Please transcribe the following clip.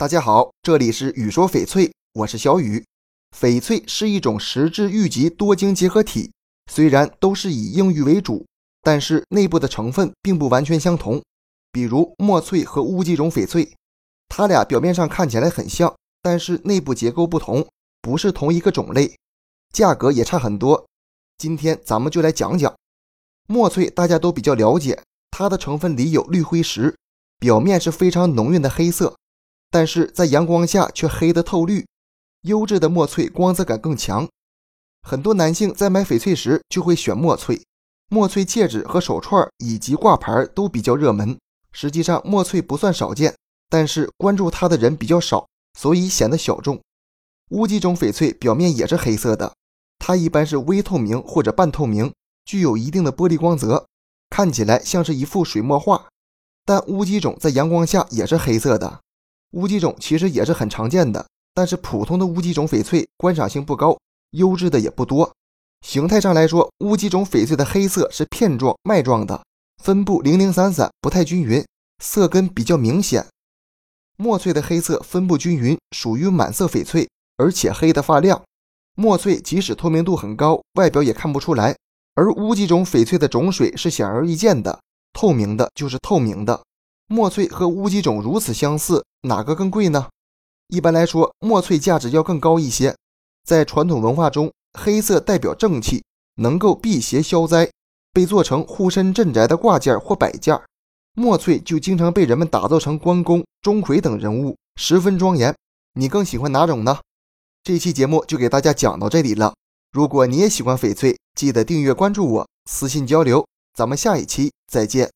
大家好，这里是雨说翡翠，我是小雨。翡翠是一种石质玉及多晶结合体，虽然都是以硬玉为主，但是内部的成分并不完全相同。比如墨翠和乌鸡种翡翠，它俩表面上看起来很像，但是内部结构不同，不是同一个种类，价格也差很多。今天咱们就来讲讲墨翠，大家都比较了解，它的成分里有绿辉石，表面是非常浓郁的黑色，但是在阳光下却黑得透绿，优质的墨翠光泽感更强。很多男性在买翡翠时就会选墨翠，墨翠戒指和手串以及挂牌都比较热门。实际上墨翠不算少见，但是关注它的人比较少，所以显得小众。乌鸡种翡翠表面也是黑色的，它一般是微透明或者半透明，具有一定的玻璃光泽，看起来像是一幅水墨画。但乌鸡种在阳光下也是黑色的。乌鸡种其实也是很常见的，但是普通的乌鸡种翡翠观赏性不高，优质的也不多。形态上来说，乌鸡种翡翠的黑色是片状脉状的，分布零零散散，不太均匀，色根比较明显。墨翠的黑色分布均匀，属于满色翡翠，而且黑得发亮。墨翠即使透明度很高，外表也看不出来，而乌鸡种翡翠的种水是显而易见的，透明的就是透明的。墨翠和乌鸡种如此相似，哪个更贵呢？一般来说，墨翠价值要更高一些。在传统文化中，黑色代表正气，能够辟邪消灾，被做成护身镇宅的挂件或摆件。墨翠就经常被人们打造成关公、钟馗等人物，十分庄严。你更喜欢哪种呢？这期节目就给大家讲到这里了。如果你也喜欢翡翠，记得订阅关注我，私信交流。咱们下一期再见。